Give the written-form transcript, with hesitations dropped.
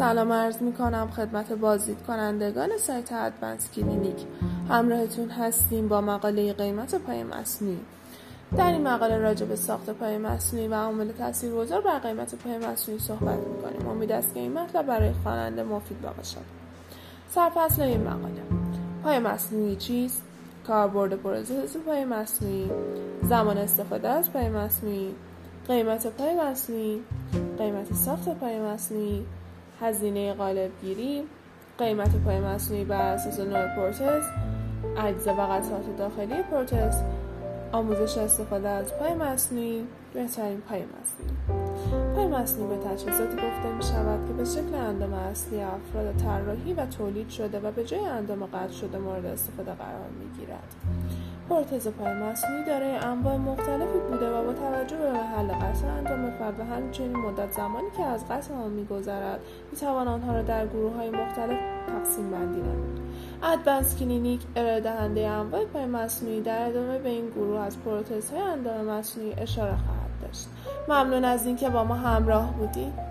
سلام عرض می کنم خدمت بازدید کنندگان سایت ادوانس کلینیک. همراهتون هستیم با مقاله قیمت پای مصنوعی. در این مقاله راجع به ساخت پای مصنوعی و عوامل تاثیرگذار بر قیمت پای مصنوعی صحبت می کنیم. امید است که این مطلب برای خواننده مفید باشد. سرفصل این مقاله: پای مصنوعی چیست؟ کاربرد پروسس پای مصنوعی، زمان استفاده از پای مصنوعی، قیمت پای مصنوعی، قیمت ساخت پای مصنوعی، هزینه قالبگیری، قیمت پای مصنوعی بر اساس نوع پروتز، اجزا و قطعات داخلی پروتز، آموزش استفاده از پای مصنوعی، بهترین پای مصنوعی. پای مصنوعی به تجهیزاتی گفته می شود که به شکل اندام اصلی افراد طراحی و تولید شده و به جای اندام قطع شده مورد استفاده قرار می گیرد. پروتز پای مصنوعی دارای انواع مختلفی بوده و با توجه به محل قطع اندام فرد و همچنین مدت زمانی که از قطع آن می‌گذرد می‌توان آنها را در گروه‌های مختلف تقسیم بندی نمود. ادوانس کلینیک ارائه دهنده انواع پای مصنوعی در ادامه به این گروه از پروتزهای اندام مصنوعی اشاره خواهد داشت. ممنون از اینکه با ما همراه بودید.